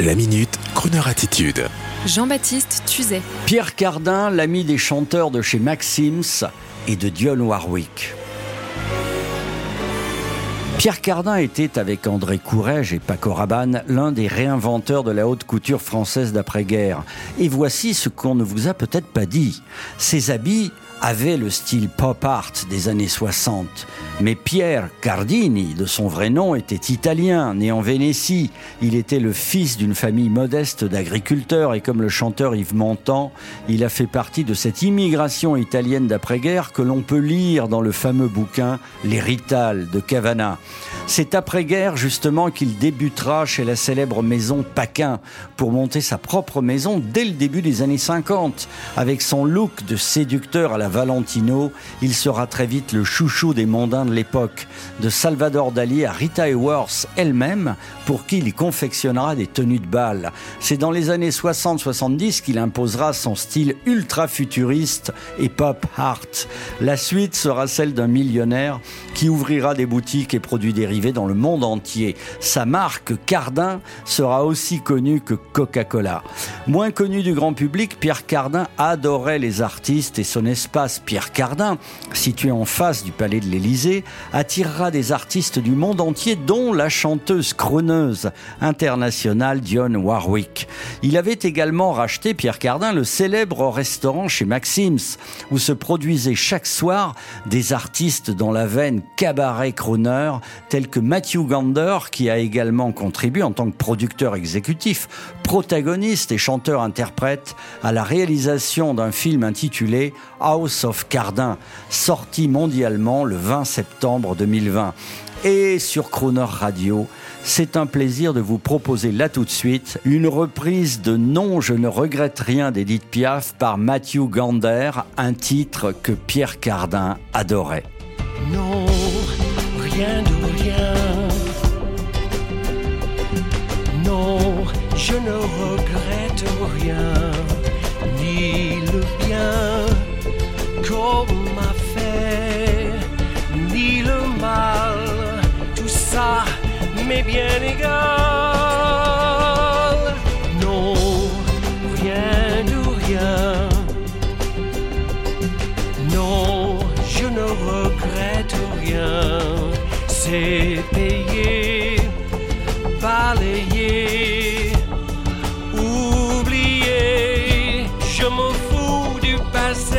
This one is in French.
La minute, Crooner attitude. Jean-Baptiste Tuzet. Pierre Cardin, l'ami des chanteurs de chez Maxim's et de Dionne Warwick. Pierre Cardin était, avec André Courrèges et Paco Rabanne, l'un des réinventeurs de la haute couture française d'après-guerre. Et voici ce qu'on ne vous a peut-être pas dit. Ses habits avait le style pop art des années 60. Mais Pierre Cardini, de son vrai nom, était italien, né en Vénétie. Il était le fils d'une famille modeste d'agriculteurs et comme le chanteur Yves Montand, il a fait partie de cette immigration italienne d'après-guerre que l'on peut lire dans le fameux bouquin « Les Ritals » de Cavanna. C'est après-guerre, justement, qu'il débutera chez la célèbre maison Paquin pour monter sa propre maison dès le début des années 50. Avec son look de séducteur à la Valentino, il sera très vite le chouchou des mondains de l'époque, de Salvador Dali à Rita Hayworth elle-même, pour qui il confectionnera des tenues de bal. C'est dans les années 60-70 qu'il imposera son style ultra-futuriste et pop-art. La suite sera celle d'un millionnaire qui ouvrira des boutiques et produits dérivés dans le monde entier. Sa marque Cardin sera aussi connue que Coca-Cola. Moins connu du grand public, Pierre Cardin adorait les artistes et son espace Pierre Cardin, situé en face du Palais de l'Élysée, attirera des artistes du monde entier, dont la chanteuse crooneuse internationale Dionne Warwick. Il avait également racheté, Pierre Cardin, le célèbre restaurant chez Maxim's, où se produisaient chaque soir des artistes dans la veine cabaret crooner, tels que Matthew Gander, qui a également contribué en tant que producteur exécutif, protagoniste et chanteur-interprète à la réalisation d'un film intitulé House of Cardin, sorti mondialement le 20 septembre 2020. Et sur Crooner Radio, c'est un plaisir de vous proposer là tout de suite une reprise de Non, je ne regrette rien d'Edith Piaf par Matthew Gander, un titre que Pierre Cardin adorait. Non, rien de rien. Non, je ne regrette rien, ni le bien qu'on m'a fait, ni le mal, tout ça m'est bien égal. Non, rien de rien. Non, je ne regrette rien, c'est payé, balayé, oublié, je m'en fous du passé.